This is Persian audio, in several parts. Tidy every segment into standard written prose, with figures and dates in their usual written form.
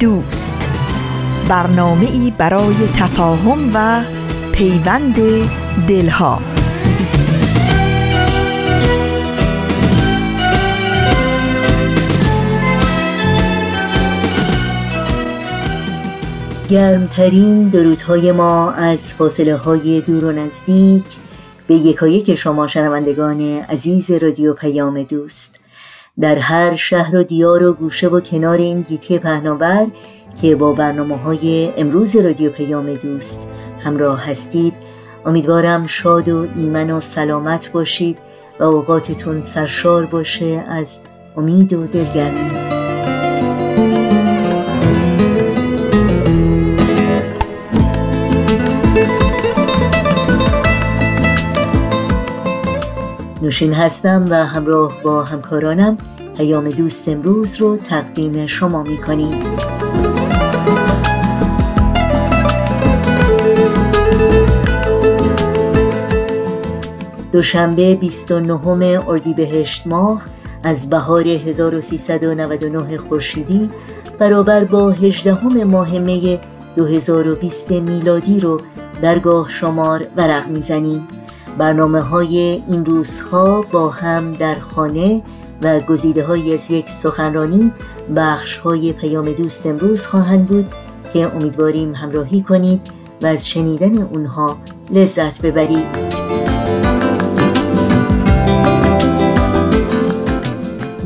دوست، برنامه‌ای برای تفاهم و پیوند دلها. گرمترین درودهای ما از فاصله‌های دور و نزدیک به یکایک شما شنوندگان عزیز رادیو پیام دوست، در هر شهر و دیار و گوشه و کنار این گیتی پهناور که با برنامه‌های امروز رادیو پیام دوست همراه هستید، امیدوارم شاد و ایمن و سلامت باشید و اوقاتتون سرشار باشه از امید و دلگرمی. نوشین هستم و همراه با همکارانم پیام دوست امروز رو تقدیم شما می‌کنیم. دوشنبه 29 اردیبهشت ماه از بهار 1399 خورشیدی برابر با 18 ماه می 2020 میلادی رو درگاه شمار ورق می‌زنیم. برنامه‌های این روزها با هم در خانه و گزیده‌هایی از یک سخنرانی بخش‌های پیام دوست امروز خواهند بود که امیدواریم همراهی کنید و از شنیدن اونها لذت ببرید.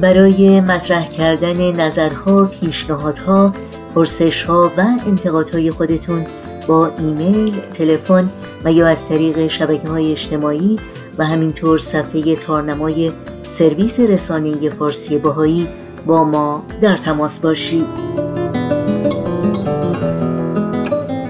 برای مطرح کردن نظرها، پیشنهادها، پرسش‌ها و انتقادهای خودتون با ایمیل، تلفن و یا از طریق شبکه‌های اجتماعی و همینطور صفحه تارنمای سرویس رسانه‌ای فارسی بهایی با ما در تماس باشید.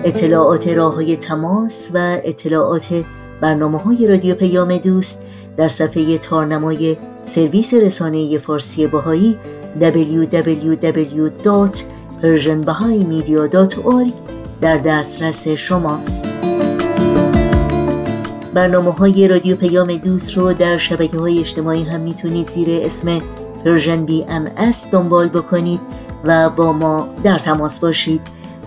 اطلاعات راه‌های تماس و اطلاعات برنامه‌های رادیو پیام دوست در صفحه تارنمای سرویس رسانه‌ای فارسی بهایی www.persianbahaimedia.org در دسترس شماست. برنامه‌های رادیو پیام دوست رو در شبکه‌های اجتماعی هم میتونید زیر اسم Fusion BMS دنبال بکنید و با ما در تماس باشید.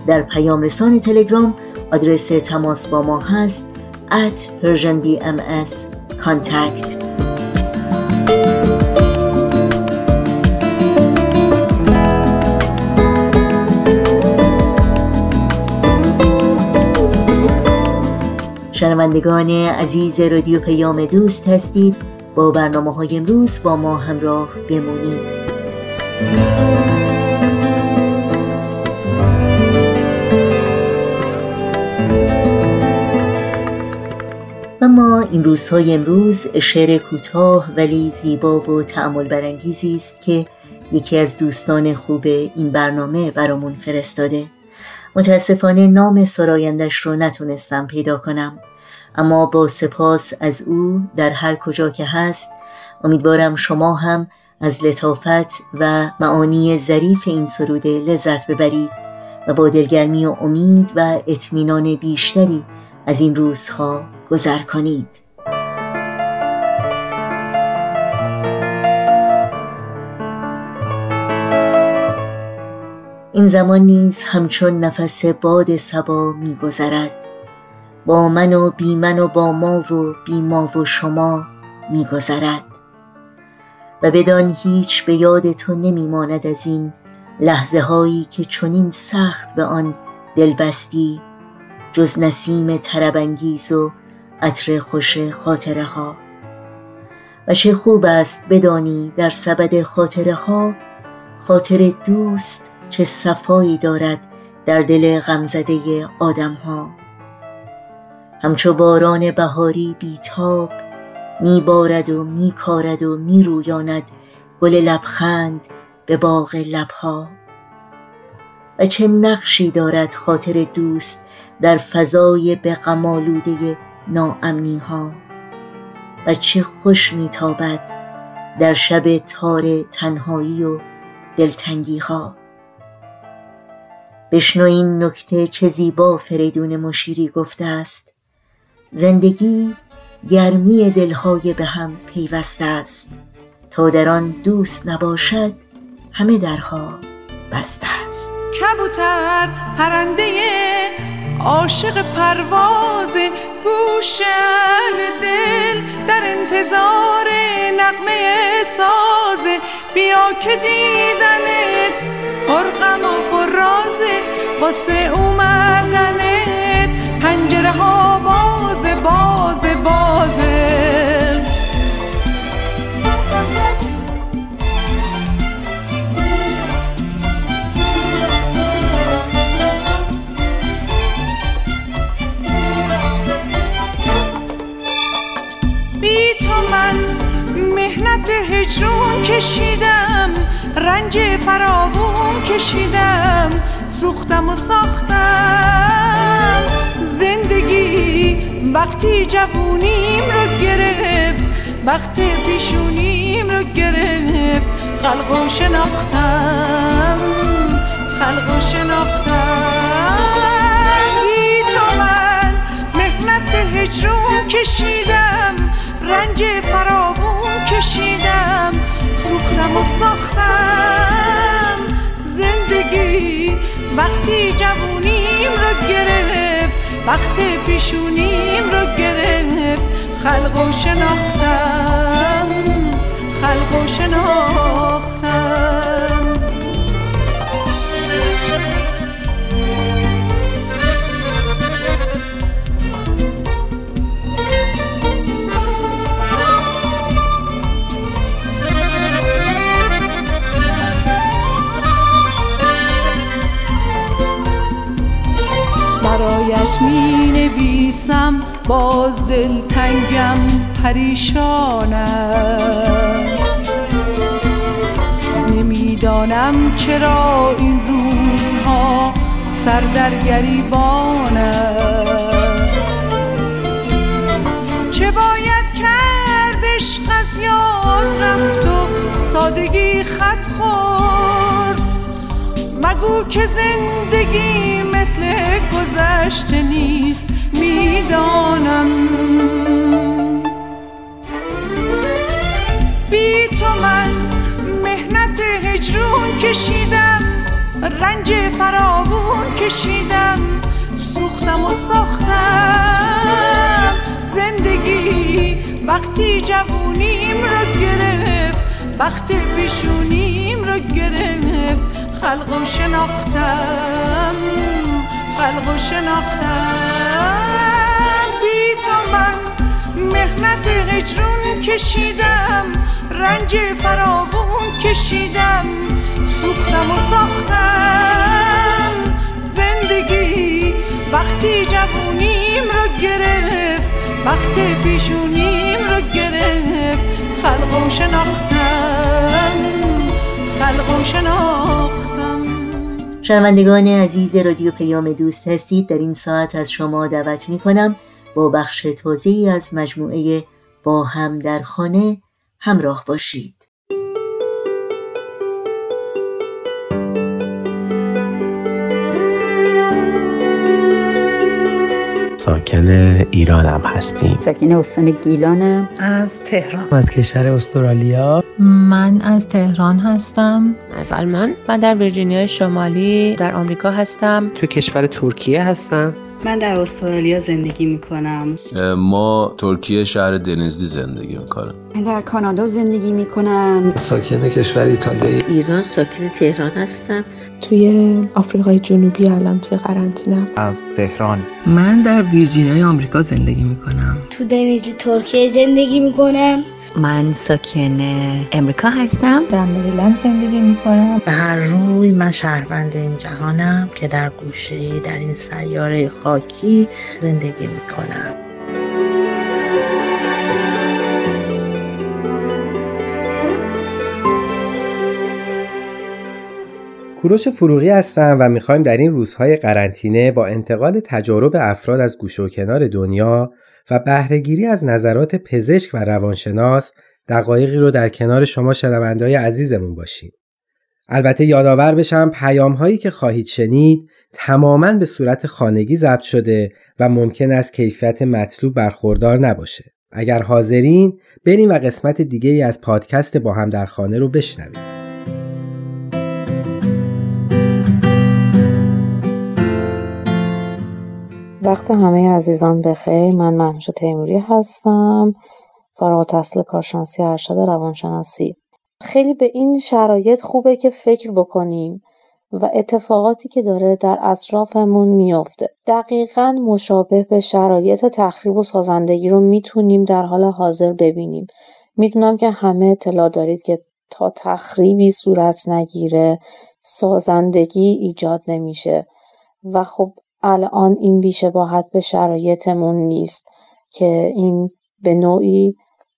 در پیام رسان تلگرام آدرس تماس با ما هست @FusionBMS contact. شنوندگان عزیز رادیو پیام دوست هستید، با برنامه‌های امروز با ما همراه بمونید. اما این روزهای امروز شعر کوتاه ولی زیبا و تأمل برانگیزی است که یکی از دوستان خوب این برنامه برامون فرستاده. متاسفانه نام سرایندش رو نتونستم پیدا کنم، اما با سپاس از او در هر کجا که هست، امیدوارم شما هم از لطافت و معانی ظریف این سرود لذت ببرید و با دلگرمی و امید و اطمینان بیشتری از این روزها گذر کنید. این زمان نیز همچون نفس باد صبا می‌گذرد، با من و بی من و با ما و بی ما و شما می‌گذرد و بدان هیچ به یاد تو نمی‌ماند از این لحظه هایی که چنین سخت به آن دلبستی، جز نسیم طرب انگیز و عطر خوش خاطره ها. و چه خوب است بدانی در سبد خاطره ها خاطر دوست چه صفایی دارد در دل غمزده آدم ها. همچو باران بهاری بیتاب می بارد و می کارد و می رویاند گل لبخند به باغ لبها. و چه نقشی دارد خاطر دوست در فضای به غم‌آلوده ناامنی ها، و چه خوش میتابد در شب تار تنهایی و دلتنگی ها. بشنو این نکته چه زیبا فریدون مشیری گفته است: زندگی گرمی دلهای به هم پیوسته است، تا در آن دوست نباشد همه درها بسته است. کبوتر پرنده عاشق پرواز، گوشن دل در انتظار نغمه ساز، بیا که دیدنت قرقم و برازه، واسه اومدنت پنجره ها بازه بازه بازه. هجرون کشیدم، رنج فراوون کشیدم، سوختم و ساختم. زندگی وقتی جوونیم رو گرفت، وقتی پیشونیم رو گرفت، خلق و شناختم، خلق و شناختم. بی تو من مهنت هجرون کشیدم، رنج فراوون کشیدم، سوختم و ساختم. زندگی وقتی جوونیم رو گرفت، وقتی پیشونیم رو گرفت، خلق و شناختم، خلق و شناختم. برایت می نویسم، باز دلتنگم پریشانم، نمیدانم چرا این روزها سر در گریبانم. چه باید کرد عشق از یاد رفت و سادگی خط خورد، مگو که زندگی مثل گذشته نیست، میدانم. بی تو من مهنت هجرون کشیدم، رنج فراوون کشیدم، سوختم و ساختم. زندگی وقتی جوونیم رو گرفت، وقتی پیشونیم رو گرفت، خلق و شناختم، خلق و شناختم. بی تو من مهنت هجرون کشیدم، رنج فراوون کشیدم، سوختم و ساختم. زندگی وقتی جوونیم رو گرفت، وقتی پیشونیم رو گرفت، خلق و شناختم، خلق و شناختم. شنوندگان عزیز رادیو پیام دوست هستید. در این ساعت از شما دعوت می‌کنم با بخش تازه‌ای از مجموعه با هم در خانه همراه باشید. ساکن ایرانم هستیم. ساکن استان گیلانم. از تهران. از کشور استرالیا. من از تهران هستم. از آلمان. من در ویرجینیا شمالی در آمریکا هستم. تو کشور ترکیه هستم. من در استرالیا زندگی میکنم. ما ترکیه شهر دنیزلی زندگی میکنم. من در کانادا زندگی میکنم. ساکن کشور ایتالیایی. ایران ساکن تهران هستم. توی آفریقای جنوبی الان توی قرنطینه. از تهران. من در ویرجینیای آمریکا زندگی میکنم. تو دنیزلی ترکیه زندگی میکنم. من ساکن امریکا هستم. در مریلند زندگی میکنم. به هر روی من شهروند این جهانم که در گوشه‌ای در این سیاره خاکی زندگی میکنم. کوروش فروغی هستم و میخوایم در این روزهای قرنطینه با انتقال تجارب افراد از گوشه و کنار دنیا و بهره‌گیری از نظرات پزشک و روانشناس دقایقی رو در کنار شما شنونده‌های عزیزمون باشیم. البته یادآور بشم پیام‌هایی که خواهید شنید تماماً به صورت خانگی ضبط شده و ممکن است کیفیت مطلوب برخوردار نباشه. اگر حاضرین بریم و قسمت دیگه‌ای از پادکست با هم در خانه رو بشنویم. وقت همه عزیزان بخیر. من محمود تیموری هستم، فارغ التحصیل کارشناسی ارشد روانشناسی. خیلی به این شرایط خوبه که فکر بکنیم و اتفاقاتی که داره در اطرافمون میفته. دقیقاً مشابه به شرایط تخریب و سازندگی رو میتونیم در حال حاضر ببینیم. میدونم که همه اطلاع دارید که تا تخریبی صورت نگیره سازندگی ایجاد نمیشه و خب الان این بی‌شباهت به شرایطمون نیست که این به نوعی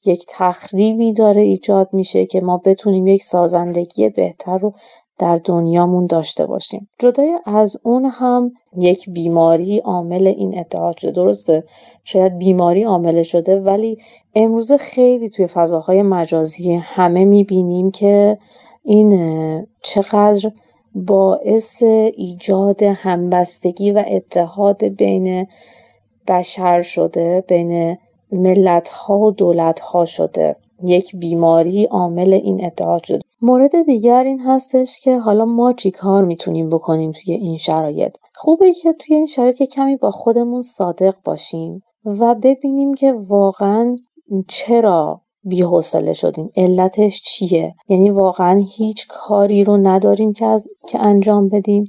یک تخریبی داره ایجاد میشه که ما بتونیم یک سازندگی بهتر رو در دنیامون داشته باشیم. جدای از اون هم یک بیماری عامل این ادعا شده. درسته شاید بیماری عامل شده، ولی امروز خیلی توی فضاهای مجازی همه میبینیم که این چقدر باعث ایجاد همبستگی و اتحاد بین بشر شده، بین ملت‌ها و دولت‌ها شده. یک بیماری عامل این اتحاد شده. مورد دیگر این هستش که حالا ما چی کار میتونیم بکنیم توی این شرایط. خوبه که توی این شرایط کمی با خودمون صادق باشیم و ببینیم که واقعاً چرا بی‌حوصله شدیم، علتش چیه. یعنی واقعا هیچ کاری رو نداریم که انجام بدیم.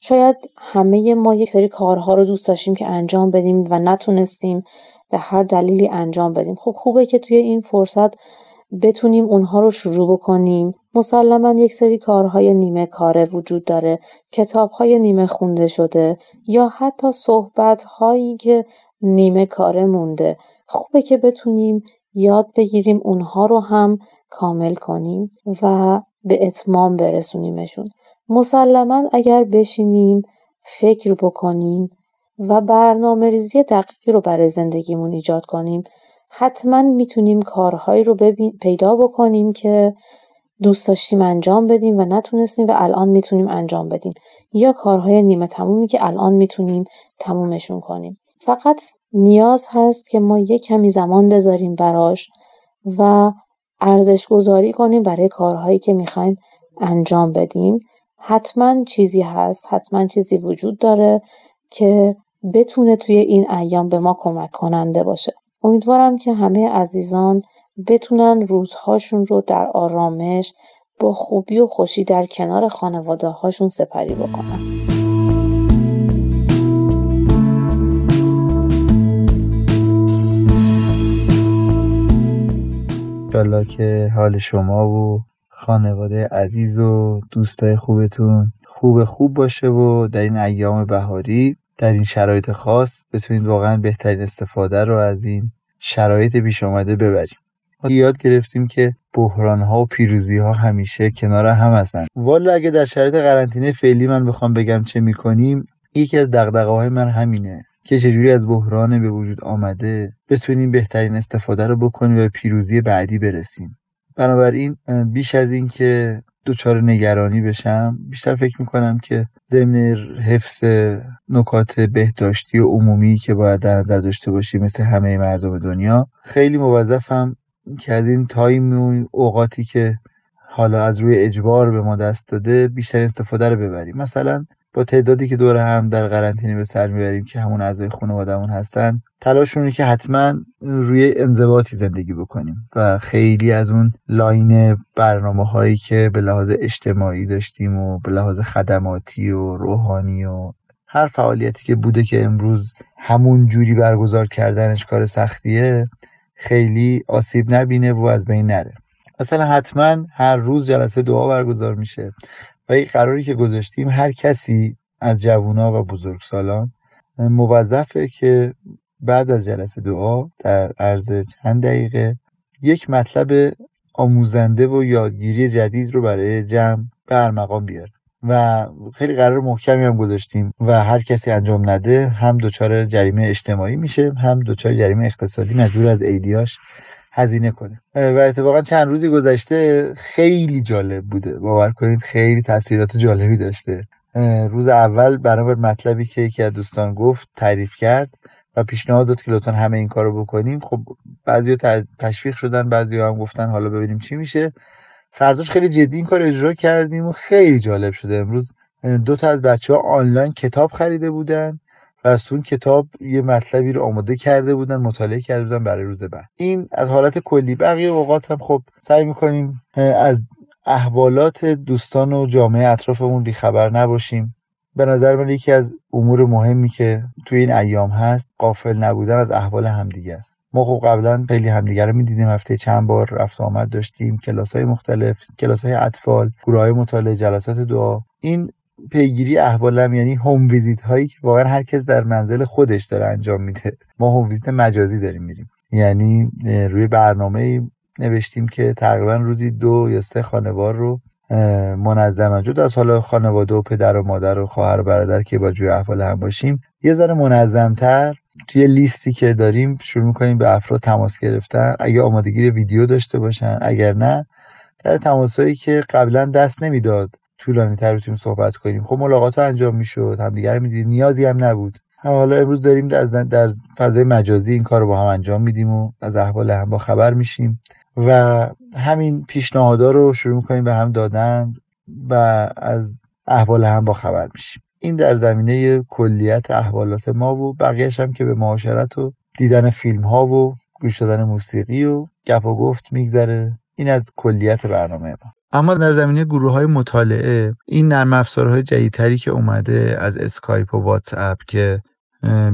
شاید همه ما یک سری کارها رو دوست داشتیم که انجام بدیم و نتونستیم به هر دلیلی انجام بدیم. خب خوبه که توی این فرصت بتونیم اونها رو شروع بکنیم. مسلماً یک سری کارهای نیمه کاره وجود داره، کتابهای نیمه خونده شده یا حتی صحبت‌هایی که نیمه کاره مونده. خوبه که بتونیم یاد بگیریم اونها رو هم کامل کنیم و به اتمام برسونیمشون. مسلماً اگر بشینیم فکر بکنیم و برنامه‌ریزی دقیقی رو برای زندگیمون ایجاد کنیم، حتماً میتونیم کارهایی رو پیدا بکنیم که دوست داشتیم انجام بدیم و نتونستیم و الان میتونیم انجام بدیم، یا کارهای نیمه تمومی که الان میتونیم تمومشون کنیم. فقط نیاز هست که ما یک کمی زمان بذاریم براش و ارزش گذاری کنیم برای کارهایی که میخوایم انجام بدیم. حتما چیزی هست، حتما چیزی وجود داره که بتونه توی این ایام به ما کمک کننده باشه. امیدوارم که همه عزیزان بتونن روزهاشون رو در آرامش با خوبی و خوشی در کنار خانواده هاشون سپری بکنن. انشالله که حال شما و خانواده عزیز و دوستای خوبتون خوب باشه و در این ایام بهاری در این شرایط خاص بتونید واقعا بهترین استفاده رو از این شرایط پیش اومده ببریم. یاد گرفتیم که بحران‌ها و پیروزی‌ها همیشه کنار هم هستن. والا اگه در شرایط قرنطینه فعلی من بخوام بگم چه می‌کنیم، یکی از دغدغه‌های من همینه که چجوری از بحران به وجود آمده بتونیم بهترین استفاده رو بکنیم و به پیروزی بعدی برسیم. بنابراین بیش از این که دوچار نگرانی بشم، بیشتر فکر میکنم که ضمن حفظ نکات بهداشتی و عمومی که باید در نظر داشته باشیم مثل همه مردم دنیا، خیلی موظفم که از این تایم و اوقاتی که حالا از روی اجبار به ما دست داده بیشتر استفاده رو ببریم. مثلا با تعدادی که دور هم در قرنطینه به سر میبریم که همون اعضای خانواده‌مون هستن، تلاش اونه که حتما روی انضباطی زندگی بکنیم و خیلی از اون لاین برنامه‌هایی که به لحاظ اجتماعی داشتیم و به لحاظ خدماتی و روحانی و هر فعالیتی که بوده که امروز همون جوری برگزار کردنش کار سختیه، خیلی آسیب نبینه و از بین نره. مثلا حتما هر روز جلسه دعا برگزار میشه و این قراری که گذاشتیم هر کسی از جوونا و بزرگسالان موظفه که بعد از جلسه دعا در عرض چند دقیقه یک مطلب آموزنده و یادگیری جدید رو برای جمع برمقام بیاره. و خیلی قرار محکمی هم گذاشتیم و هر کسی انجام نده هم دچار جریمه اجتماعی میشه، هم دچار جریمه اقتصادی، مجبور از ایدیاش هزینه کنه. و اتفاقا چند روزی گذشته خیلی جالب بوده، باور کنید خیلی تاثیرات جالبی داشته. روز اول بنابر مطلبی که یکی از دوستان گفت تعریف کرد و پیشنهاد داد که لطفاً همه این کارو بکنیم. خب بعضیا تشویق شدن، بعضیا هم گفتن حالا ببینیم چی میشه. فرداش خیلی جدی این کار اجرا کردیم و خیلی جالب شده. امروز 2 تا از بچه‌ها آنلاین کتاب خریده بودن و از اون کتاب یه مطلبی رو آماده کرده بودن، مطالعه کرده بودن برای روز بعد. این از حالت کلی. بقیه اوقات هم خب سعی می‌کنیم از احوالات دوستان و جامعه اطرافمون بیخبر نباشیم. به نظر من یکی از امور مهمی که توی این ایام هست غافل نبودن از احوال همدیگه است. ما خب قبلا خیلی همدیگه رو می‌دیدیم، هفته چند بار رفت و آمد داشتیم، کلاس‌های مختلف، کلاس‌های اطفال، گروه‌های مطالعه، جلسات دعا. این پیگیری احوالم یعنی هوم ویزیت هایی که واقعا هر کس در منزل خودش داره انجام میده. ما هوم ویزیت مجازی داریم میریم، یعنی روی برنامه‌ای نوشتیم که تقریبا روزی 2 یا 3 خانوار رو منظم، جدا از حالا خانواده و پدر و مادر و خواهر و برادر که با جوی احوال هم باشیم، یه ذره منظم‌تر توی لیستی که داریم شروع می‌کنیم به افراد تماس گرفتن. اگه آمادگی ویدیو داشته باشن، اگر نه در تماسایی که قبلا دست نمیداد طولانی‌تر بتونیم صحبت کنیم. خب ملاقات‌ها انجام می‌شد، همدیگه رو می‌دیدیم، نیازی هم نبود. حالا امروز داریم در فضای مجازی این کار رو با هم انجام میدیم و از احوال هم با خبر میشیم و همین پیشنهادها رو شروع می‌کنیم به هم دادن و از احوال هم با خبر میشیم. این در زمینه کلیت احوالات ما و بقیه‌اش هم که به معاشرت و دیدن فیلم‌ها و گوش دادن موسیقی و گپ و گفت میگذره. این از کلیت برنامه ما. اما در زمینه گروه‌های مطالعه، این نرم افزارهای جدیدتری که اومده از اسکایپ و واتساپ که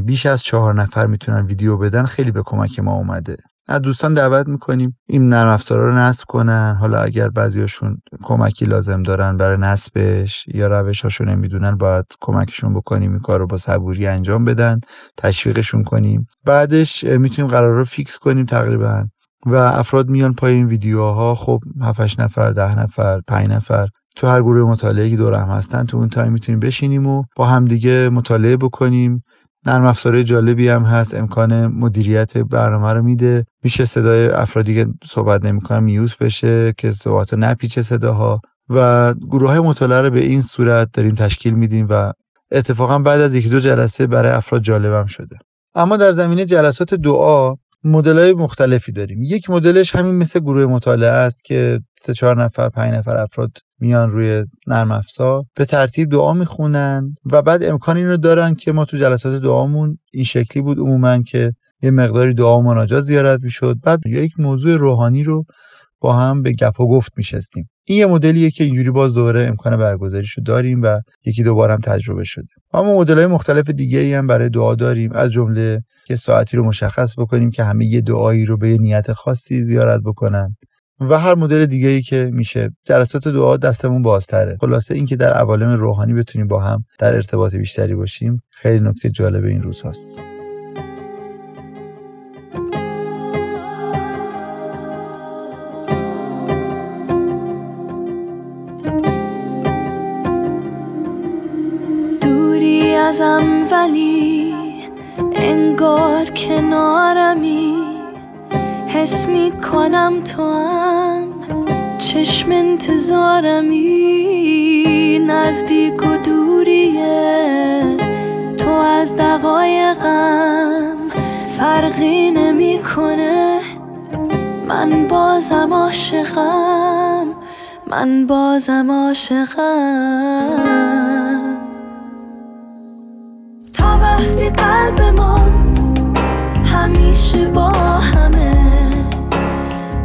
بیش از 4 نفر میتونن ویدیو بدن، خیلی به کمک ما اومده. از دوستان دعوت میکنیم این نرم افزارها رو نصب کنن. حالا اگر بعضیاشون کمکی لازم دارن برای نصبش یا روشاشو نمیدونن، باید کمکشون بکنیم، این کار رو با صبوری انجام بدن، تشویقشون کنیم. بعدش میتونیم قرار رو فیکس کنیم تقریبا و افراد میان پای این ویدیوها. خب 7-8 نفر، 10 نفر، 5 نفر تو هر گروه مطالعه که دور هم هستن، تو اون تایم میتونیم بشینیم و با همدیگه مطالعه بکنیم. نرم افزار جالبی هم هست، امکان مدیریت برنامه رو میده. میشه صدای افرادی که صحبت نمیکنن میوت بشه که صحبت نپیچه صداها. و گروه‌های مطالعه رو به این صورت داریم تشکیل میدیم و اتفاقا بعد از 1-2 جلسه برای افراد جالبم شده. اما در زمینه جلسات دعا مدل‌های مختلفی داریم. یک مدلش همین مثل گروه مطالعه است که 3-4 نفر، 5 نفر افراد میان روی نرم افزار به ترتیب دعا میخونن و بعد امکان این رو دارن که ما تو جلسات دعامون این شکلی بود عموما که یه مقداری دعا و مناجات زیارت میشد، بعد یک موضوع روحانی رو با هم به گپ و گفت میشستیم. این یه مدلیه که اینجوری باز دوباره امکان برگزاریش رو داریم و 1-2 بار هم تجربه شده. اما مدل‌های مختلف دیگه‌ای هم برای دعا داریم، از جمله که ساعتی رو مشخص بکنیم که همه یه دعایی رو به یه نیت خاصی زیارت بکنن و هر مدل دیگه‌ای که میشه. جلسات دعا دستمون بازتره. خلاصه اینکه در عوالم روحانی بتونیم با هم در ارتباط بیشتری باشیم، خیلی نکته جالب این روزهاست. دوری ازم ولی انگار کنارمی، حس می کنم تو هم چشم انتظارمی. نزدیک و دوریه تو از دقایقم فرقی نمی کنه. من بازم عاشقم، من بازم عاشقم. تا وقتی قلب ما همیشه با همه،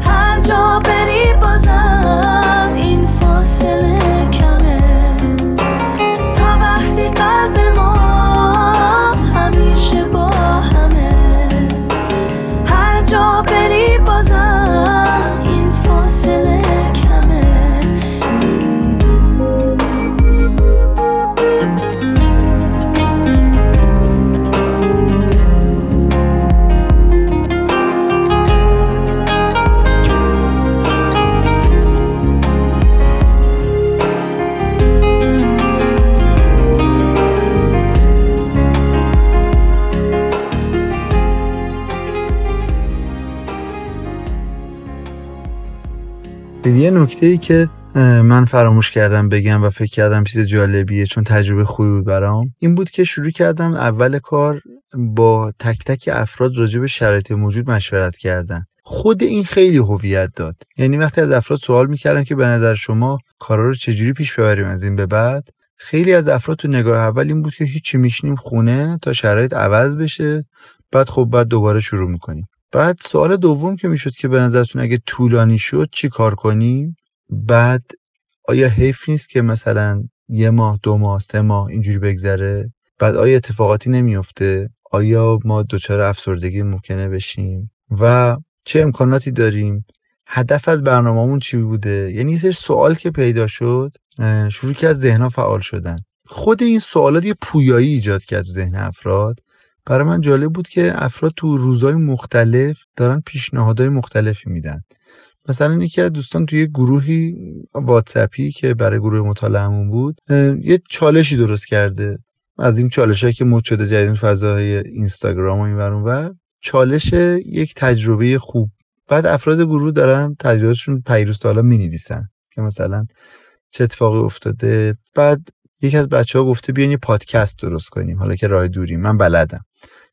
هر جا بری بازم این فاصله کمه. تا وقتی قلب ما همیشه با همه، هر جا بری بازم این فاصله کمه. یه نکته‌ای که من فراموش کردم بگم و فکر کردم چیز جالبیه چون تجربه خوبی بود برام، این بود که شروع کردم اول کار با تک تک افراد راجع به شرایط موجود مشورت کردن. خود این خیلی هویت داد. یعنی وقتی از افراد سوال می‌کردم که به نظر شما کارا رو چجوری پیش ببریم از این به بعد، خیلی از افراد تو نگاه اول این بود که هیچی میشینیم خونه تا شرایط عوض بشه، بعد دوباره شروع می‌کنیم. بعد سوال دوم که میشد که به نظرتون اگه طولانی شد چی کار کنیم، بعد آیا حیف نیست که مثلا 1 ماه 2 ماه 3 ماه اینجوری بگذره، بعد آیا اتفاقاتی نمیفته، آیا ما دچار افسردگی ممکنه بشیم و چه امکاناتی داریم، هدف از برنامه‌مون چی بوده. یعنی یه سری سوال که پیدا شد شروع کرد ذهن‌ها فعال شدن. خود این سوالات یه پویایی ایجاد کرد تو ذهن افراد. برای من جالب بود که افراد تو روزهای مختلف دارن پیشنهادهای مختلفی میدن. مثلا یکی از دوستان توی گروهی واتسپی که برای گروه مطالعهمون بود یه چالشی درست کرده از این چالشایی که مد شده جدیدن فضاهای اینستاگرام و این ور اون ور، چالش یک تجربه خوب. بعد افراد گروه دارن تجربهشون پیروز تا حالا می‌نویسن که مثلا چه اتفاقی افتاده. بعد یکی از بچه‌ها گفته بیاین یه پادکست درست کنیم حالا که راه دوری، من بلدم،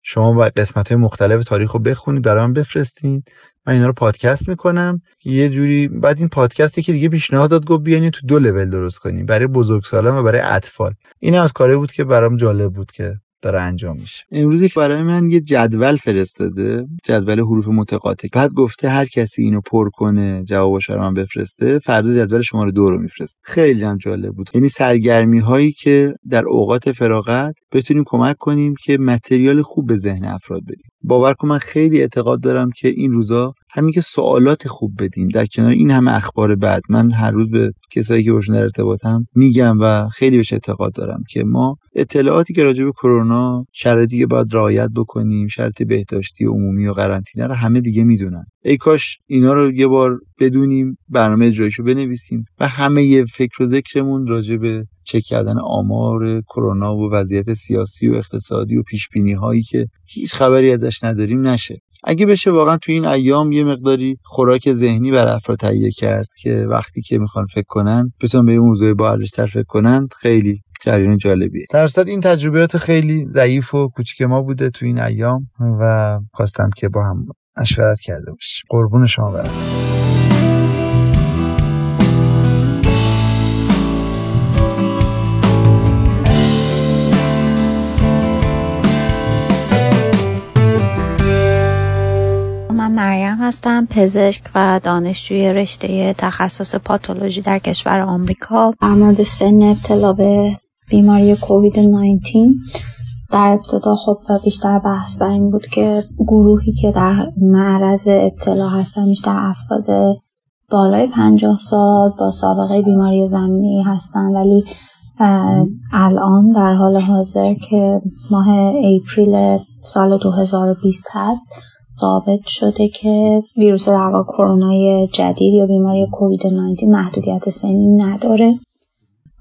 شما با قسمت‌های مختلف تاریخ رو بخونید برام بفرستین، من اینا رو پادکست میکنم یه جوری. بعد این پادکستی که دیگه پیشنهاد داد گفت بیاین تو 2 لول درست کنیم برای بزرگسالان و برای اطفال. این از کاری بود که برام جالب بود که داره انجام میشه. امروز یک برای من یه جدول فرستاده، جدول حروف متقاطع، بعد گفته هر کسی اینو پر کنه جوابش رو من بفرسته، فردا جدول شماره 2 رو میفرست. خیلی هم جالب بود. یعنی سرگرمی هایی که در اوقات فراغت بتونیم کمک کنیم که متریال خوب به ذهن افراد بدیم. باور کن من خیلی اعتقاد دارم که این روزا همین که سوالات خوب بدیم در کنار این همه اخبار بد، من هر روز به کسایی که باشون در ارتباطم میگم و خیلی بهش اعتقاد دارم که ما اطلاعاتی که راجع به کرونا، شرایطی که باید رعایت بکنیم، شرط بهداشتی عمومی و قرنطینه رو همه دیگه میدونن. ای کاش اینا رو یه بار بدونیم، برنامه اجرایشو بنویسیم و همه یه فکر و ذکرمون راجع به چک کردن آمار کرونا و وضعیت سیاسی و اقتصادی و پیشبینی هایی که هیچ خبری ازش نداریم نشه. اگه بشه واقعا تو این ایام یه مقداری خوراک ذهنی برای افراد تهیه کرد که وقتی که میخوان فکر کنن بتونن به یه موضوع با ارزش‌تر فکر کنن، خیلی جریان جالبیه. درصد این تجربیات خیلی ضعیف و کوچیک ما بوده تو این ایام و خواستم که با هم مشورت کرده باشیم. قربون شما برم. مریم هستم، پزشک و دانشجوی رشته تخصص پاتولوژی در کشور آمریکا. در مورد سن ابتلا به بیماری کووید 19 در ابتدا خب بیشتر بحث بر این بود که گروهی که در معرض ابتلا هستن بیشتر افراد بالای 50 سال با سابقه بیماری زمینه‌ای هستن، ولی الان در حال حاضر که ماه اپریل سال 2020 هست ثابت شده که ویروس در واقع کرونا جدید یا بیماری کووید 19 محدودیت سنی نداره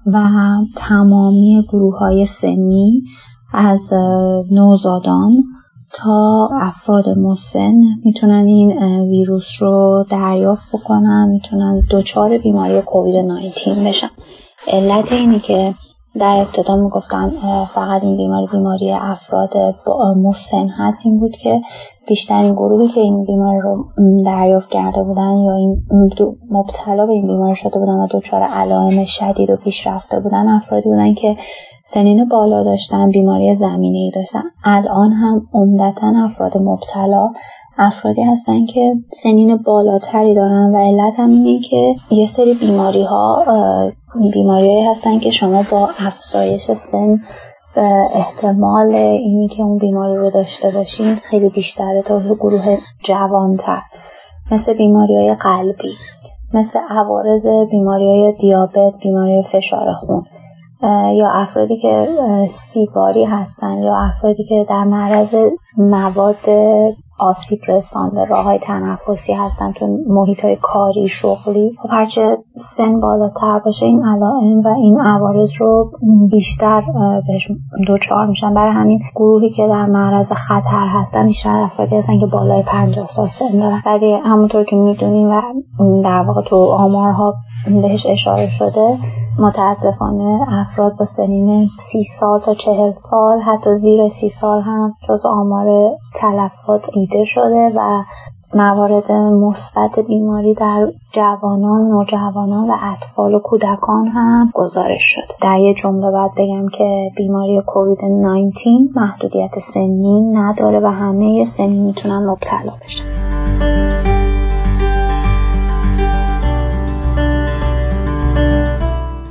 و تمامی گروه‌های سنی از نوزادان تا افراد مسن میتونن این ویروس رو دریافت بکنن، میتونن دچار بیماری کووید 19 بشن. علت اینی که در ابتدا میگفتن فقط این بیماری افراد مسن هست این بود که بیشترین گروهی که این بیماری رو دریافت کرده بودن یا این مبتلا به این بیماری شده بودن و دچار علائم شدید و پیشرفته بودن افرادی بودن که سنین بالا داشتن، بیماری زمینه‌ای داشتن. الان هم عمدتاً افراد مبتلا افرادی هستن که سنین بالاتری دارن و علت هم اینه که یه سری بیماری‌هایی هستن که شما با افزایش سن احتمال اینی که اون بیماری رو داشته باشین خیلی بیشتره تا گروه جوانتر، مثل بیماری‌های قلبی، مثل عوارض بیماری‌های دیابت، بیماری فشار خون، یا افرادی که سیگاری هستن یا افرادی که در معرض مواد آسیب رسان به راه‌های تنفسی هستن تو محیط‌های کاری، شغلی. خب هرچه سن بالاتر باشه این علائم و این عوارض رو بیشتر بهش دچار میشن. برای همین گروهی که در معرض خطر هستن بیشتر افرادی هستن که بالای 50 سال سن دارن. ولی همونطور که میدونیم و در واقع تو آمارها بهش اشاره شده، متاسفانه افراد با سنین 30 سال تا 40 سال، حتی زیر 30 سال هم جزو آمار تلفات دیده شده و موارد مثبت بیماری در جوانان، نوجوانان و اطفال و کودکان هم گزارش شده. در یه جمله باید بگم که بیماری کووید 19 محدودیت سنی نداره و همه سنی میتونن مبتلا بشن.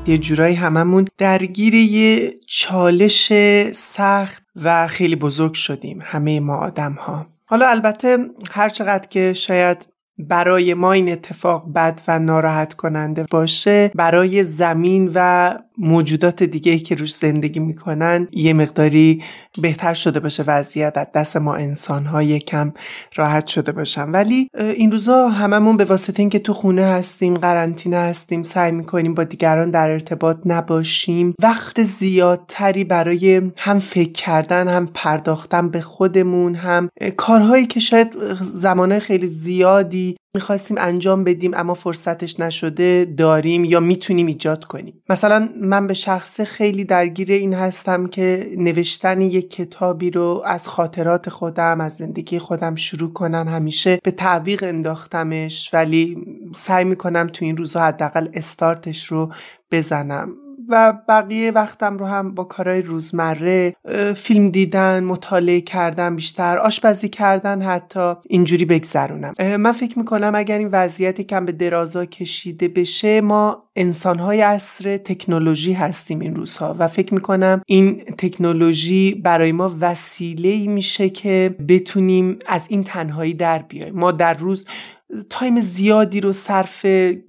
یه جورایی هممون درگیر یه چالش سخت و خیلی بزرگ شدیم، همه ما آدم ها. حالا البته هر چقدر که شاید برای ما این اتفاق بد و ناراحت کننده باشه، برای زمین و موجودات دیگه که روش زندگی میکنن یه مقداری بهتر شده باشه وضعیت، از دست ما انسان‌ها یکم راحت شده باشن. ولی این روزا هممون به واسطه اینکه تو خونه هستیم، قرنطینه هستیم، سعی میکنیم با دیگران در ارتباط نباشیم، وقت زیادتری برای هم فکر کردن، هم پرداختن به خودمون، هم کارهایی که شاید زمانه خیلی زیادی میخواستیم انجام بدیم اما فرصتش نشده داریم یا میتونیم ایجاد کنیم. مثلا من به شخصه خیلی درگیر این هستم که نوشتن یک کتابی رو از خاطرات خودم، از زندگی خودم شروع کنم. همیشه به تعویق انداختمش ولی سعی میکنم تو این روزها حداقل استارتش رو بزنم و بقیه وقتم رو هم با کارهای روزمره، فیلم دیدن، مطالعه کردن، بیشتر آشپزی کردن حتی، اینجوری بگذرونم. من فکر میکنم اگر این وضعیتی کم به درازا کشیده بشه، ما انسان‌های عصر تکنولوژی هستیم این روزها و فکر میکنم این تکنولوژی برای ما وسیله‌ای میشه که بتونیم از این تنهایی در بیاییم. ما در روز تایم زیادی رو صرف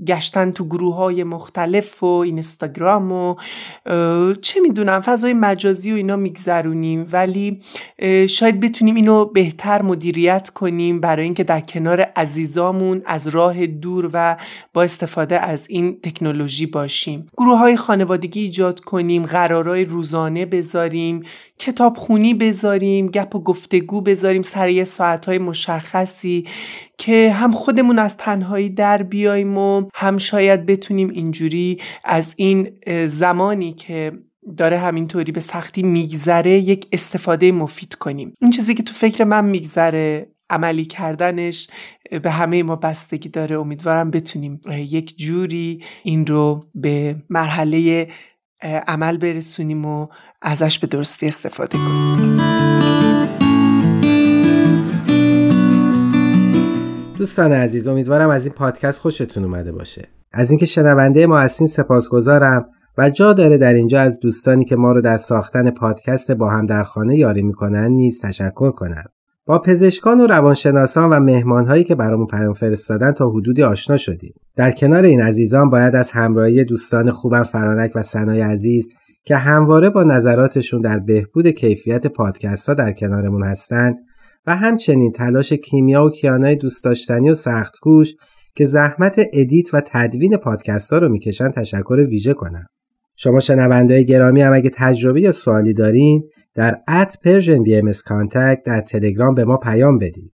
گشتن تو گروه‌های مختلف و اینستاگرام و چه میدونم فضای مجازی و اینا میگذرونیم، ولی شاید بتونیم اینو بهتر مدیریت کنیم برای اینکه در کنار عزیزامون از راه دور و با استفاده از این تکنولوژی باشیم. گروه‌های خانوادگی ایجاد کنیم، قرارهای روزانه بذاریم، کتابخونی بذاریم، گپ و گفتگو بذاریم سر ساعت‌های مشخصی که هم خودمون از تنهایی در بیاییم و هم شاید بتونیم اینجوری از این زمانی که داره همینطوری به سختی میگذره یک استفاده مفید کنیم. این چیزی که تو فکر من میگذره، عملی کردنش به همه ما بستگی داره. امیدوارم بتونیم یک جوری این رو به مرحله عمل برسونیم و ازش به درستی استفاده کنیم. دوستان عزیز، امیدوارم از این پادکست خوشتون اومده باشه. از اینکه شنونده ما هستین سپاسگزارم و جا داره در اینجا از دوستانی که ما رو در ساختن پادکست با هم در خانه یاری میکنن نیز تشکر کنم. با پزشکان و روانشناسان و مهمان‌هایی که برامون پیام فرستادن تا حدودی آشنا شدیم. در کنار این عزیزان باید از همراهی دوستان خوبم فرانک و سنای عزیز که همواره با نظراتشون در بهبود کیفیت پادکست‌ها در کنارمون هستن و همچنین تلاش کیمیا و کیانای دوست داشتنی و سخت‌کوش که زحمت ادیت و تدوین پادکست‌ها رو میکشن تشکر ویژه کنم. شما شنونده‌های گرامی هم اگه تجربه یا سوالی دارین در @persianbmscontact در تلگرام به ما پیام بدید.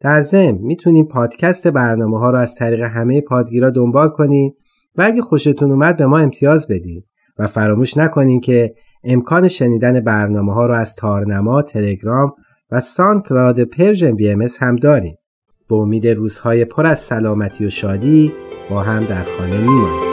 در ضمن میتونین پادکست برنامه‌ها رو از طریق همه پادگیرها دنبال کنین و اگه خوشتون اومد به ما امتیاز بدین و فراموش نکنین که امکان شنیدن برنامه‌ها رو از تارنما، تلگرام و ساندکلاود پرژن BMS هم داریم. با امید روزهای پر از سلامتی و شادی با هم در خانه میمانیم.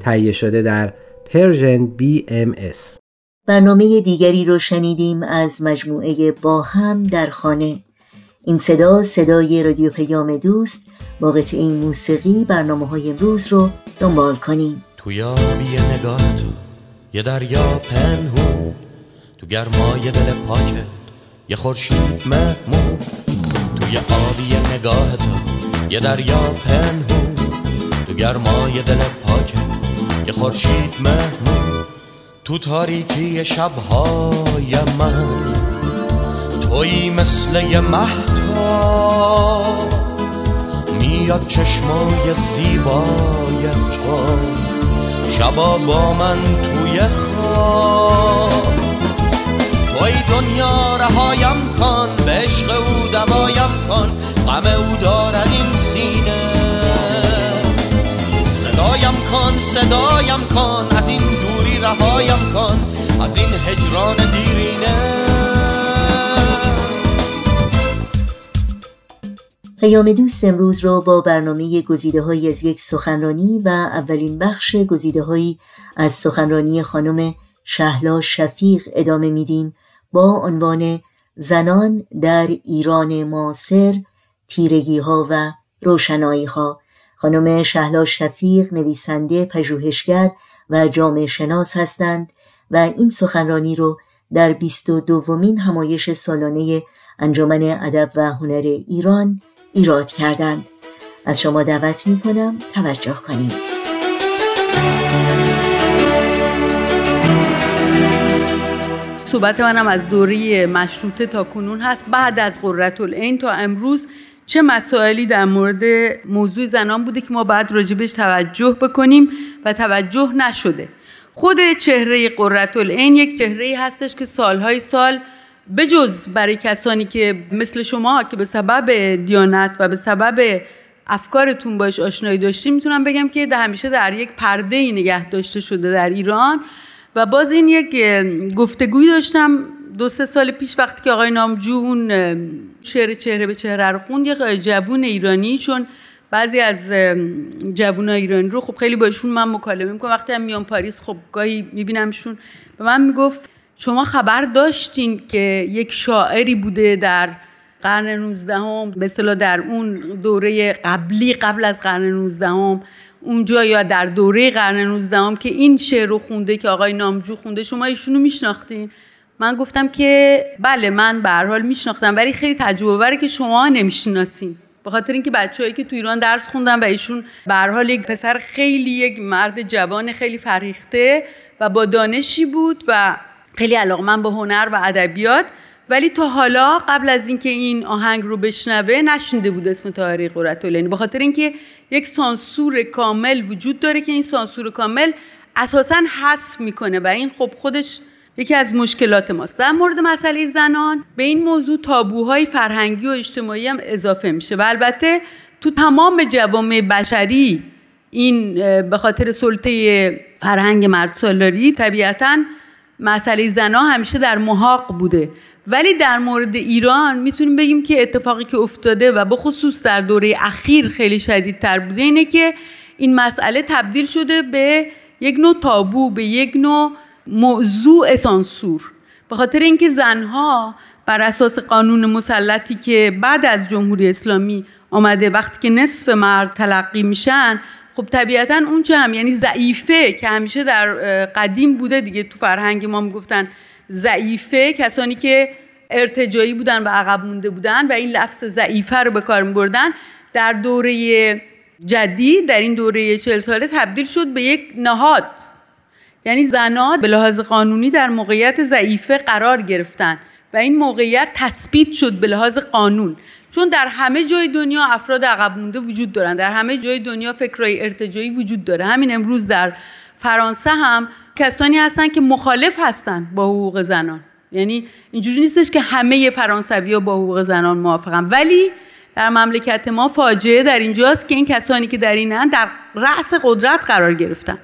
تهیه شده در پرژن BMS. برنامه دیگری رو شنیدیم از مجموعه با هم در خانه. این صدای رادیو پیام دوست. با قطعه این موسیقی برنامه‌های امروز رو دنبال کنیم. تو یابی نگاه تو یه دریا پنهون، تو گرمای دل پاکت یه خورشید مهمون، تو یه آبی نگاه تو یه دریا پنهون، تو گرمای دل پاکت که خورشید محمود تو تاریکی شبهای من، تویی مثل مهتاب میاد چشمای زیبای تو، شبا با من توی خواب. توی دنیا رهایم کن، به عشق او دوایم کن، غم او دارد این سینه. صدایم کن، صدایم کن، از این دوری رهایم کن، از این هجران دیرینه. پیام دوست امروز را با برنامه گزیده‌هایی از یک سخنرانی و اولین بخش گزیده‌هایی از سخنرانی خانم شهلا شفیق ادامه میدیم با عنوان زنان در ایران معاصر، تیرگی‌ها و روشنایی‌ها. خانم شهلا شفیق نویسنده، پژوهشگر و جامعه شناس هستند و این سخنرانی رو در 22مین همایش سالانه انجمن ادب و هنر ایران ایراد کردند. از شما دعوت می‌کنم توجه کنید. صحبت منم از دوره مشروطه تا کنون هست، بعد از قرةالعین تا امروز چه مسائلی در مورد موضوع زنان بوده که ما باید راجبش توجه بکنیم و توجه نشده. خود چهره قرةالعین یک چهره‌ای هستش که سالهای سال بجز برای کسانی که مثل شما که به سبب دیانت و به سبب افکارتون باش آشنایی داشتیم، میتونم بگم که ده همیشه در یک پرده‌ای نگه داشته شده در ایران. و باز این یک گفتگوی داشتم 2-3 سال پیش وقتی که آقای نامجون چهره به چهره رو خوند، یک جوون ایرانی، چون بعضی از جوونای ایرانی رو خب خیلی باشون من مکالمه میکنم، وقتی هم میام پاریس خب گاهی میبینمشون، به من میگفت شما خبر داشتین که یک شاعری بوده در قرن 19 به اصطلاح در اون دوره قبلی قبل از قرن 19 اونجا یا در دوره قرن 19 که این شعر رو خونده که آقای نامجو خونده، شما ایشونو میشناختین؟ من گفتم که بله من به هر حال میشناختم، ولی خیلی تعجب آوره که شما نمیشناسین، به خاطر اینکه بچه‌هایی که تو ایران درس خوندن و ایشون به هر حال یک پسر خیلی، یک مرد جوان خیلی فرهیخته و با دانشی بود و خیلی علاقه‌مند به هنر و ادبیات، ولی تا حالا قبل از اینکه این آهنگ رو بشنوه نشنیده بود اسم تاریخ قرةالعین، به خاطر اینکه یک سانسور کامل وجود داره که این سانسور کامل اساساً حذف میکنه و این خب خودش یکی از مشکلات ماست. در مورد مسئله زنان به این موضوع تابوهای فرهنگی و اجتماعی هم اضافه میشه و البته تو تمام جوامع بشری این به خاطر سلطه فرهنگ مردسالاری طبیعتاً مسئله زنان همیشه در محاق بوده، ولی در مورد ایران میتونیم بگیم که اتفاقی که افتاده و به خصوص در دوره اخیر خیلی شدیدتر بوده اینه که این مسئله تبدیل شده به یک نوع تابو، به یک نوع موضوع سانسور، به خاطر اینکه زنها بر اساس قانون مسلطی که بعد از جمهوری اسلامی آمده، وقتی که نصف مرد تلقی میشن، خب طبیعتاً اون چه هم یعنی ضعیفه که همیشه در قدیم بوده دیگه، تو فرهنگ ما میگفتن ضعیفه کسانی که ارتجایی بودن و عقب مونده بودن و این لفظ ضعیفه رو به کار می‌بردن، در دوره جدید در این دوره 40 ساله تبدیل شد به یک نهاد، یعنی زنان به لحاظ قانونی در موقعیت ضعیفه قرار گرفتن و این موقعیت تثبیت شد به لحاظ قانون، چون در همه جای دنیا افراد عقب مونده وجود دارن، در همه جای دنیا فکرای ارتجایی وجود داره. همین امروز در فرانسه هم کسانی هستن که مخالف هستن با حقوق زنان، یعنی اینجوری نیستش که همه فرانسوی‌ها با حقوق زنان موافقن، ولی در مملکت ما فاجعه در اینجاست که این کسانی که در اینن در رأس قدرت قرار گرفتن،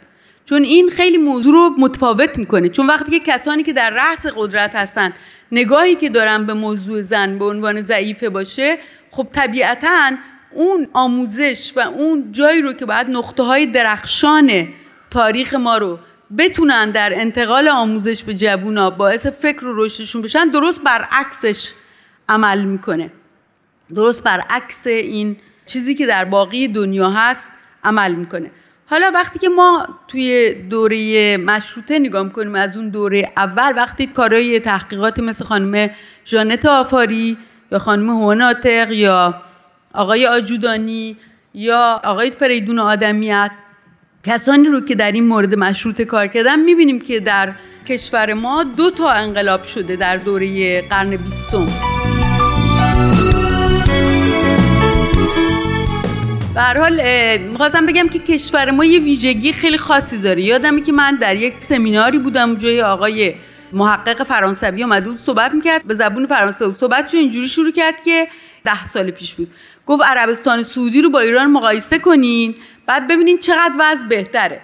چون این خیلی موضوع رو متفاوت میکنه، چون وقتی که کسانی که در رأس قدرت هستن نگاهی که دارن به موضوع زن به عنوان ضعیفه باشه، خب طبیعتاً اون آموزش و اون جایی رو که باید نقطه‌های درخشان تاریخ ما رو بتونن در انتقال آموزش به جوونا باعث فکر و رشدشون بشن، درست برعکسش عمل میکنه، درست برعکس این چیزی که در باقی دنیا هست عمل میکنه. حالا وقتی که ما توی دوره مشروطه نگاه میکنیم، از اون دوره اول وقتی کارهای تحقیقاتی مثل خانم جانت آفاری یا خانم هوناتق یا آقای آجودانی یا آقای فریدون آدمیت کسانی رو که در این مورد مشروطه کار کردن میبینیم که در کشور ما 2 انقلاب شده در دوره قرن 20م به هر حال می‌خواستم بگم که کشور ما یه ویژگی خیلی خاصی داره. یادمه که من در یک سمیناری بودم اونجای آقای محقق فرانسوی اومد بود صحبت می‌کرد به زبون فرانسوی. صحبتش اینجوری شروع کرد که 10 سال پیش بود، گفت عربستان سعودی رو با ایران مقایسه کنین بعد ببینین چقدر وضع بهتره.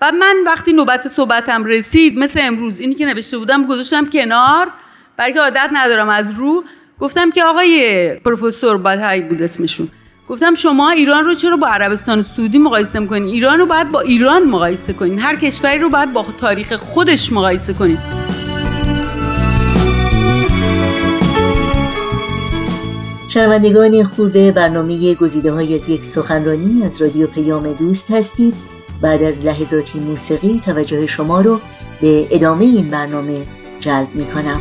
بعد من وقتی نوبت صحبتم رسید مثل امروز اینی که نوشته بودم گذاشتم کنار برای که عادت ندارم از رو گفتم که آقای پروفسور بدهی بود اسمشون، گفتم شما ایران رو چرا با عربستان سعودی مقایسه می‌کنین؟ ایران رو باید با ایران مقایسه کنین، هر کشوری رو باید با تاریخ خودش مقایسه کنین. شنوندگان خوب برنامه گزیده‌های از یک سخنرانی از رادیو پیام دوست هستید. بعد از لحظاتی موسیقی توجه شما رو به ادامه این برنامه جلب می‌کنم.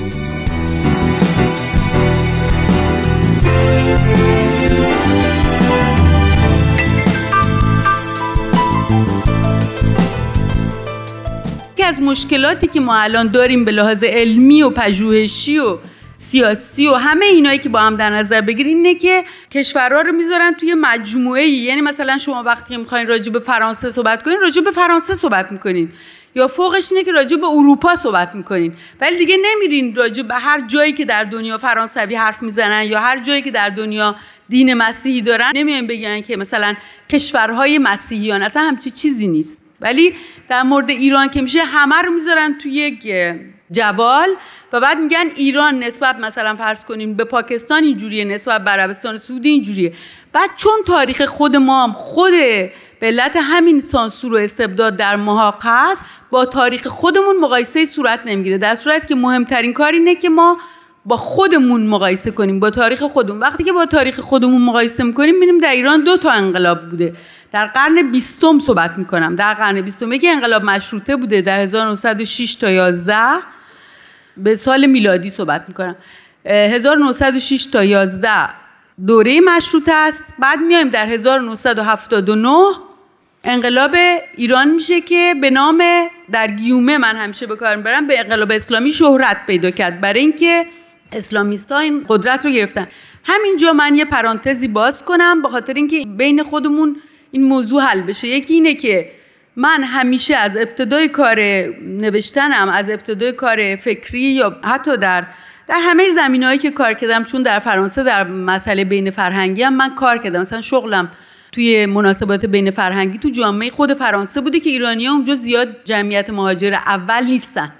یکی از مشکلاتی که ما الان داریم به لحاظ علمی و پژوهشی و سیاسی و همه اینایی که با هم در نظر بگیرین اینه که کشورها رو میذارن توی مجموعه ای، یعنی مثلا شما وقتی میخواین راجع به فرانسه صحبت کنین راجع به فرانسه صحبت میکنین یا فوقش اینه که راجع به اروپا صحبت میکنین، ولی دیگه نمیرین راجع به هر جایی که در دنیا فرانسوی حرف میزنن یا هر جایی که در دنیا دین مسیحی دارن نمیان بگن که مثلا کشورهای مسیحیان، اصلا همچی چیزی نیست. ولی در مورد ایران که میشه همه رو میذارن توی یک جوال و بعد میگن ایران نسبت مثلا فرض کنیم به پاکستان اینجوریه، نسبت به عربستان سعودی اینجوریه. بعد چون تاریخ خود ما هم خود به علت همین سانسور و استبداد در ماها هست با تاریخ خودمون مقایسه صورت نمیگیره، در صورتی که مهمترین کار اینه که ما با خودمون مقایسه کنیم با تاریخ خودمون. وقتی که با تاریخ خودمون مقایسه میکنیم میبینیم در ایران 2 انقلاب بوده. در قرن 20م صحبت میکنم، در قرن 20م یک انقلاب مشروطه بوده در 1906 تا 11 به سال میلادی صحبت میکنم، 1906 تا 11 دوره مشروطه است. بعد میایم در 1979 انقلاب ایران میشه که به نام در گیومه من همیشه به کار میبرم به انقلاب اسلامی شهرت پیدا کرد برای اینکه اسلامیست‌ها این قدرت رو گرفتن. همینجا من یه پرانتزی باز کنم به خاطر اینکه بین خودمون این موضوع حل بشه. یکی اینه که من همیشه از ابتدای کار نوشتنم، از ابتدای کار فکری یا حتی در همه زمینه‌هایی که کار کردم، چون در فرانسه در مسئله بین فرهنگی هم من کار کردم، مثلا شغلم توی مناسبات بین فرهنگی تو جامعه خود فرانسه بوده که ایرانی‌ها اونجا زیاد جمعیت مهاجر اول نیستن،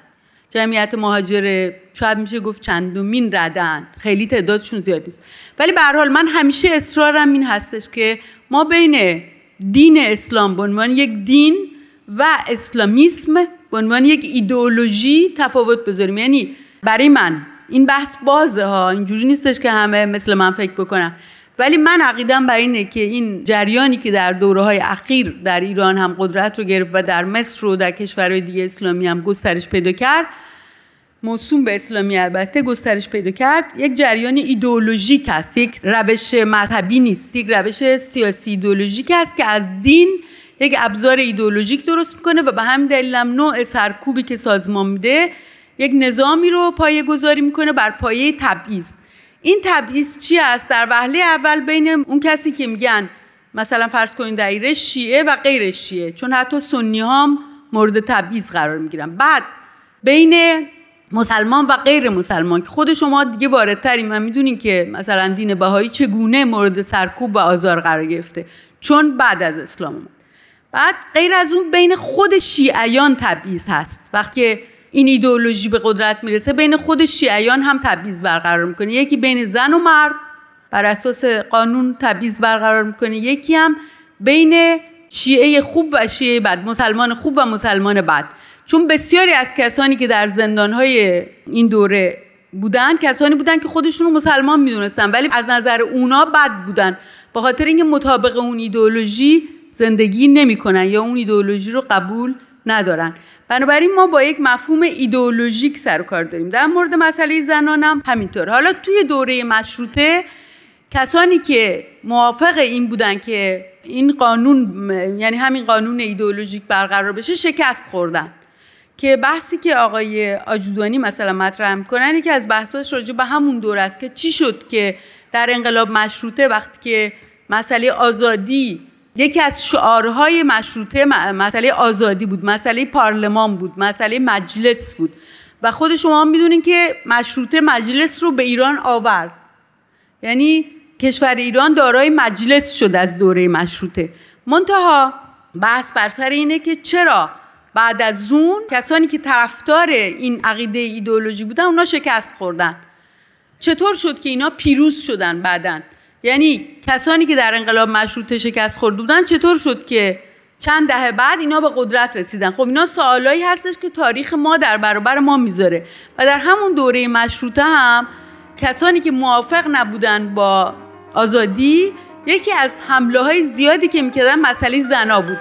جمعیت مهاجر شاید میشه گفت چندمین ردن، خیلی تعدادشون زیاد نیست. ولی به هر حال من همیشه اصرارم این هستش که ما بین دین اسلام به عنوان یک دین و اسلامیسم به عنوان یک ایدئولوژی تفاوت بذاریم. یعنی برای من این بحث بازه ها، اینجوری نیستش که همه مثل من فکر بکنن، ولی من عقیدم بر اینه که این جریانی که در دوره‌های اخیر در ایران هم قدرت رو گرفت و در مصر و در کشورهای دیگه اسلامی هم گسترش پیدا کرد، موسوم به اسلامی البته گسترش پیدا کرد، یک جریان ایدئولوژیک است، یک روش مذهبی نیست، یک روش سیاسی ایدئولوژیک است که از دین یک ابزار ایدئولوژیک درست میکنه و به همین دلیل هم نوع سرکوبی که سازمان میده یک نظامی رو پایه‌گذاری میکنه بر پایه تبعیض. این تبعیض چی است؟ در وهله اول بین اون کسی که میگن مثلا فرض کنین در ایران شیعه و غیر شیعه، چون حتی سنی‌ها هم مورد تبعیض قرار میگیرن، بعد بین مسلمان و غیر مسلمان که خود شما دیگه واردترین و میدونین که مثلا دین بهایی چگونه مورد سرکوب و آزار قرار گرفته چون بعد از اسلام اومد. بعد غیر از اون بین خود شیعیان تبعیض هست، وقتی این ایدئولوژی به قدرت میرسه بین خود شیعیان هم تبعیض برقرار میکنه، یکی بین زن و مرد بر اساس قانون تبعیض برقرار میکنه، یکی هم بین شیعه خوب و شیعه بد، مسلمان خوب و مسلمان بد، چون بسیاری از کسانی که در زندان‌های این دوره بودن کسانی بودن که خودشون رو مسلمان می‌دونستن ولی از نظر اونا بد بودن به خاطر اینکه مطابق اون ایدئولوژی زندگی نمی‌کنن یا اون ایدئولوژی رو قبول ندارن. بنابراین ما با یک مفهوم ایدئولوژیک سر و کار داریم. در مورد مسئله زنان هم همینطور. حالا توی دوره مشروطه کسانی که موافق این بودن که این قانون، یعنی همین قانون ایدئولوژیک برقرار بشه، شکست خوردن. که بحثی که آقای آجودانی مثلا مطرح می‌کنن، یکی از بحثاش راجع به همون دور است که چی شد که در انقلاب مشروطه وقتی که مسئله آزادی، یکی از شعارهای مشروطه مسئله آزادی بود، مسئله پارلمان بود، مسئله مجلس بود و خود شما میدونین که مشروطه مجلس رو به ایران آورد. یعنی کشور ایران دارای مجلس شد از دوره مشروطه. منتها بحث بر سر اینه که چرا بعد از اون کسانی که طرفدار این عقیده ایدئولوژی بودن اونا شکست خوردن؟ چطور شد که اینا پیروز شدن بعدن؟ یعنی کسانی که در انقلاب مشروطه شکست خورده بودن چطور شد که چند دهه بعد اینا به قدرت رسیدن؟ خب اینا سوالایی هستش که تاریخ ما در برابر ما میذاره. و در همون دوره مشروطه هم کسانی که موافق نبودن با آزادی، یکی از حمله های زیادی که میکردن مسئله زنا بود.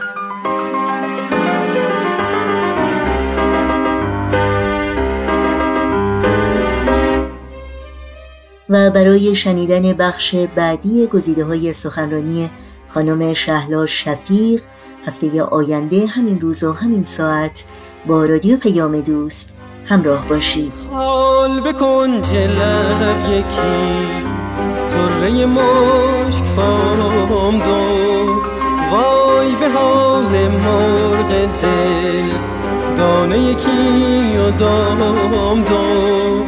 و برای شنیدن بخش بعدی گزیده‌های سخنرانی خانم شهلا شفیق، هفته آینده همین روز و همین ساعت با رادیو پیام دوست همراه باشید. حال بکن جلب یکی طره مشک فام دو، وای به حال مرد دل دانه یکی و دام دو،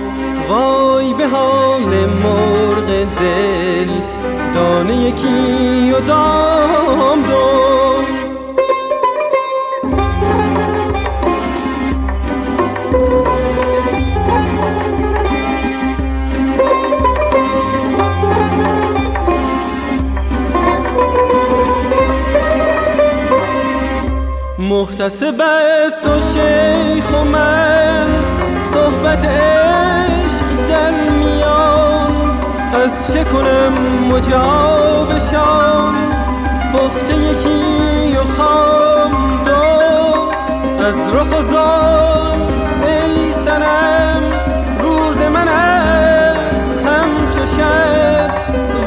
وای به حال مرد دل دانه یکی و دام دو. محتسب است و شیخ و من صحبت عشق در میان، از چه کنم مجابشان بخته یکی و خام دو، از رخ و زان ای سنم روز من است همچو شب،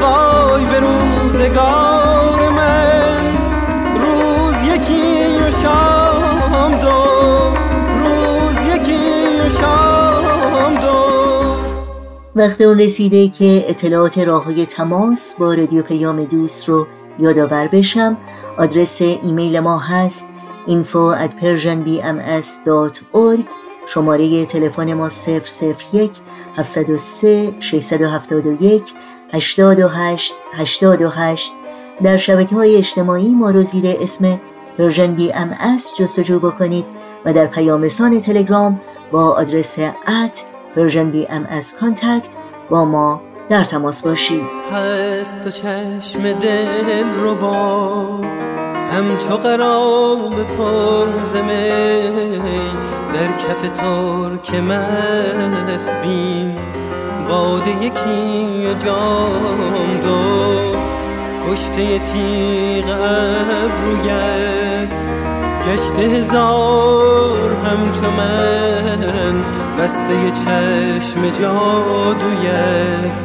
وای به روزگار من روز یکی شام دو، روز یکی شام دو. وقت اون رسیده که اطلاعات راه‌های تماس با رادیو پیام دوست رو یادآور بشم. آدرس ایمیل ما هست info@persianbms.org. شماره تلفن ما 001 703 671 88 88. در شبکه‌های اجتماعی ما رو زیر اسم پرژن بی ام اس جستجو بکنید و در پیامرسان تلگرام با آدرس @persianbmscontact با ما در تماس باشید. هست تو چشم دل رو با همچو قرام پرزمه، در کف تار که مست بیم باده یکی جام دو، کشته تیغ ابرویت گشته هزار همچو من، بسته چشم جادویت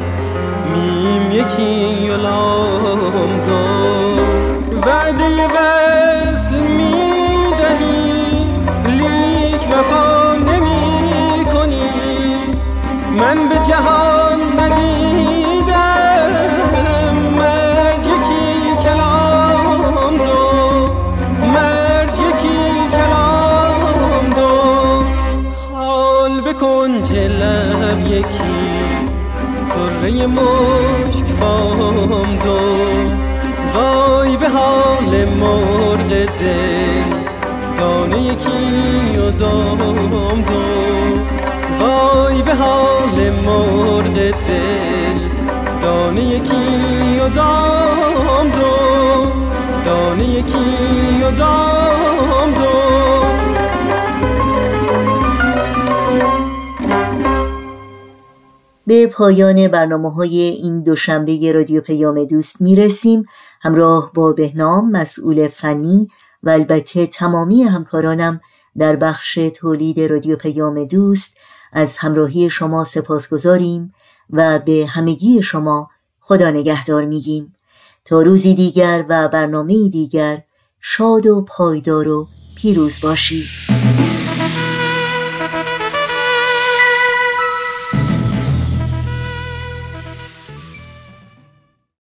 میم یکی و لام دو. وعده وصل میدهی لیک وفا نمی کنی، من به جهان ندیدم کنج لب یکی طره مشک فام دو، وای به حال مرد دل دانه یکی و دام دو، وای به حال مرد دل دانه یکی و دام دو، دانه یکی و دام دو. به پایان برنامه‌های این دوشنبه رادیو پیام دوست میرسیم. همراه با بهنام مسئول فنی و البته تمامی همکارانم در بخش تولید رادیو پیام دوست از همراهی شما سپاسگزاریم و به همگی شما خدا نگهدار میگیم تا روزی دیگر و برنامه‌ای دیگر. شاد و پایدار و پیروز باشید.